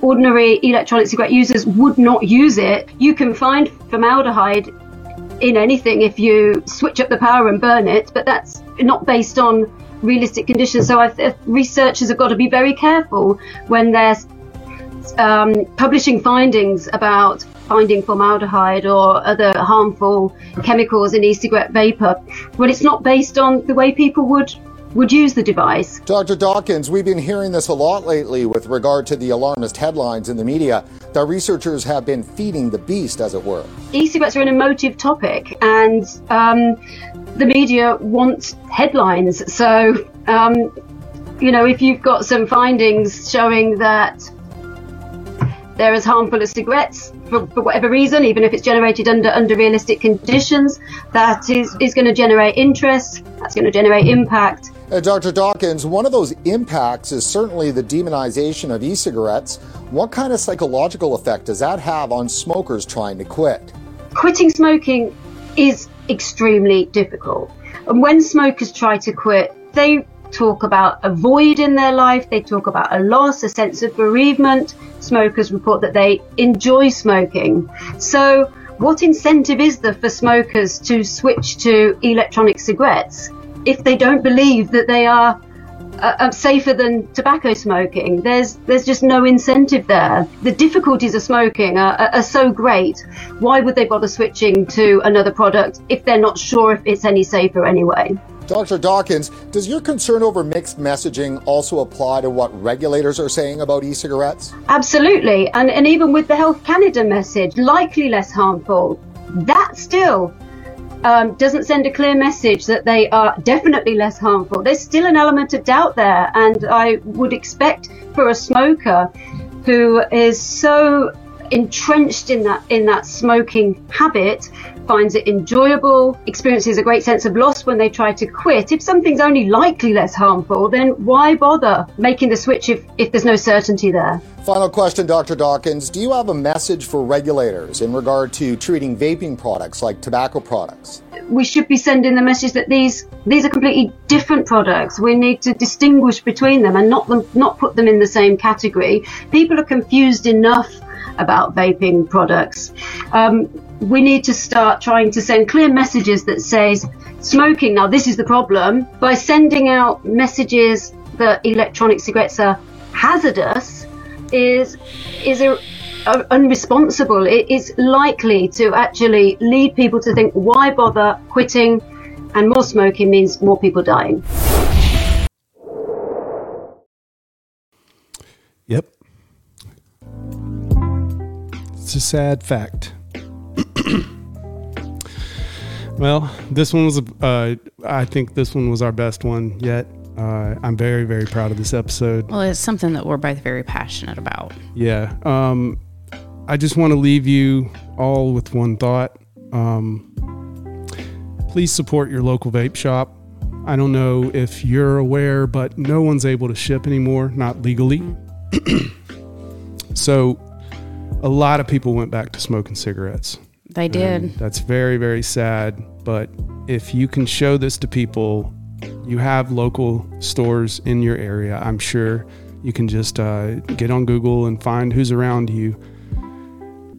ordinary electronic cigarette users would not use it. You can find formaldehyde in anything if you switch up the power and burn it, but that's not based on realistic conditions. So I think researchers have got to be very careful when they're um, publishing findings about finding formaldehyde or other harmful chemicals in e-cigarette vapor when it's not based on the way people would would use the device. Doctor Dawkins, we've been hearing this a lot lately with regard to the alarmist headlines in the media that researchers have been feeding the beast, as it were. E-cigarettes are an emotive topic, and um, the media wants headlines. So, um, you know, if you've got some findings showing that they're as harmful as cigarettes for, for whatever reason, even if it's generated under under realistic conditions, that is, is going to generate interest, that's going to generate impact. Uh, Doctor Dawkins, one of those impacts is certainly the demonization of e-cigarettes. What kind of psychological effect does that have on smokers trying to quit? Quitting smoking is extremely difficult. And when smokers try to quit, they talk about a void in their life, they talk about a loss, a sense of bereavement. Smokers report that they enjoy smoking. So what incentive is there for smokers to switch to electronic cigarettes if they don't believe that they are uh, safer than tobacco smoking? There's there's just no incentive there. The difficulties of smoking are, are, are so great. Why would they bother switching to another product if they're not sure if it's any safer anyway? Doctor Dawkins, does your concern over mixed messaging also apply to what regulators are saying about e-cigarettes? Absolutely. And, and even with the Health Canada message, likely less harmful, that still um, doesn't send a clear message that they are definitely less harmful. There's still an element of doubt there. And I would expect for a smoker who is so entrenched in that in that smoking habit finds it enjoyable, experiences a great sense of loss when they try to quit. If something's only likely less harmful, then why bother making the switch if, if there's no certainty there? Final question, Doctor Dawkins. Do you have a message for regulators in regard to treating vaping products like tobacco products? We should be sending the message that these these are completely different products. We need to distinguish between them and not them, not put them in the same category. People are confused enough about vaping products. Um, we need to start trying to send clear messages that says smoking, now this is the problem, by sending out messages that electronic cigarettes are hazardous is is a unresponsible. It is likely to actually lead people to think, why bother quitting? And more smoking means more people dying. Yep. It's a sad fact. Well, this one was, uh, I think this one was our best one yet. Uh, I'm very, very proud of this episode. Well, it's something that we're both very passionate about. Yeah. Um, I just want to leave you all with one thought. Um, please support your local vape shop. I don't know if you're aware, but no one's able to ship anymore, not legally. So a lot of people went back to smoking cigarettes. They did. And that's very, very sad. But if you can show this to people, you have local stores in your area. I'm sure you can just uh, get on Google and find who's around you.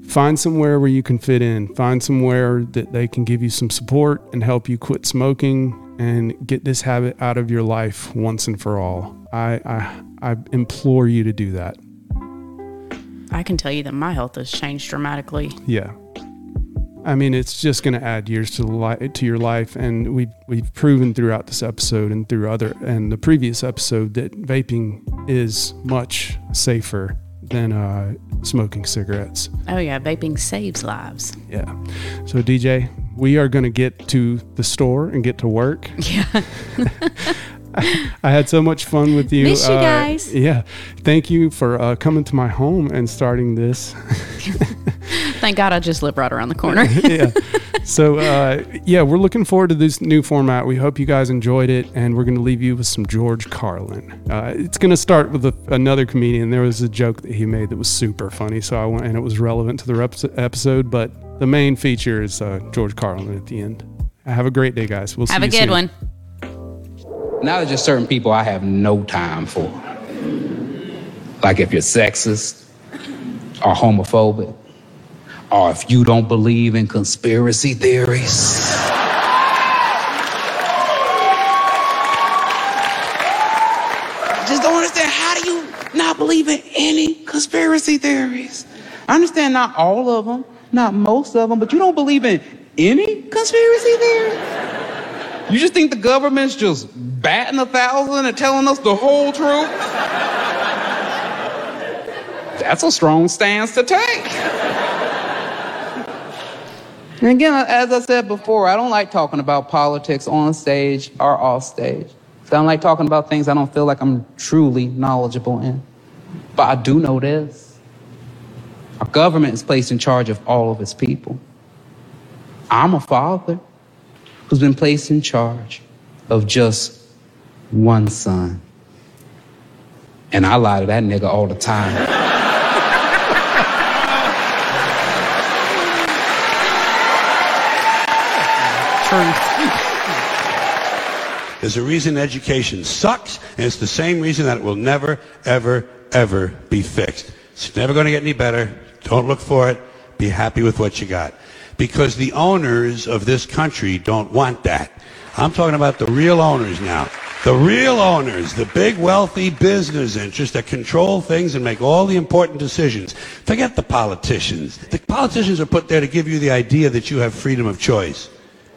Find somewhere where you can fit in. Find somewhere that they can give you some support and help you quit smoking and get this habit out of your life once and for all. I I, I implore you to do that. I can tell you that my health has changed dramatically. Yeah. I mean, it's just going to add years to the li- to your life, and we've we've proven throughout this episode and through other and the previous episode that vaping is much safer than uh, smoking cigarettes. Oh yeah, vaping saves lives. Yeah. So D J, we are going to get to the store and get to work. Yeah. I had so much fun with you. Miss you uh, guys. Yeah. Thank you for uh, coming to my home and starting this. Thank God I just live right around the corner. Yeah. So, uh, yeah, we're looking forward to this new format. We hope you guys enjoyed it, and we're going to leave you with some George Carlin. Uh, it's going to start with a, another comedian. There was a joke that he made that was super funny, so I went, and it was relevant to the rep- episode, but the main feature is uh, George Carlin at the end. Have a great day, guys. We'll see you soon. Have a good one. Now there's just certain people I have no time for. Like if you're sexist or homophobic, or if you don't believe in conspiracy theories. I just don't understand, how do you not believe in any conspiracy theories? I understand not all of them, not most of them, but you don't believe in any conspiracy theories? You just think the government's just batting a thousand and telling us the whole truth? That's a strong stance to take. And again, as I said before, I don't like talking about politics on stage or off stage. So I don't like talking about things I don't feel like I'm truly knowledgeable in. But I do know this. Our government is placed in charge of all of its people. I'm a father who's been placed in charge of just one son. And I lie to that nigga all the time. There's a reason education sucks, and it's the same reason that it will never, ever, ever be fixed. It's never going to get any better. Don't look for it. Be happy with what you got. Because the owners of this country don't want that. I'm talking about the real owners now. The real owners, the big wealthy business interests that control things and make all the important decisions. Forget the politicians. The politicians are put there to give you the idea that you have freedom of choice.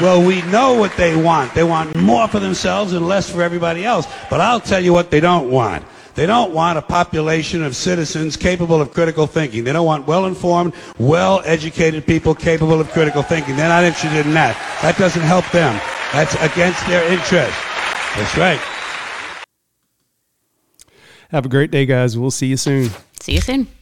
Well, we know what they want. They want more for themselves and less for everybody else. But I'll tell you what they don't want. They don't want a population of citizens capable of critical thinking. They don't want well-informed, well-educated people capable of critical thinking. They're not interested in that. That doesn't help them. That's against their interest. That's right. Have a great day, guys. We'll see you soon. See you soon.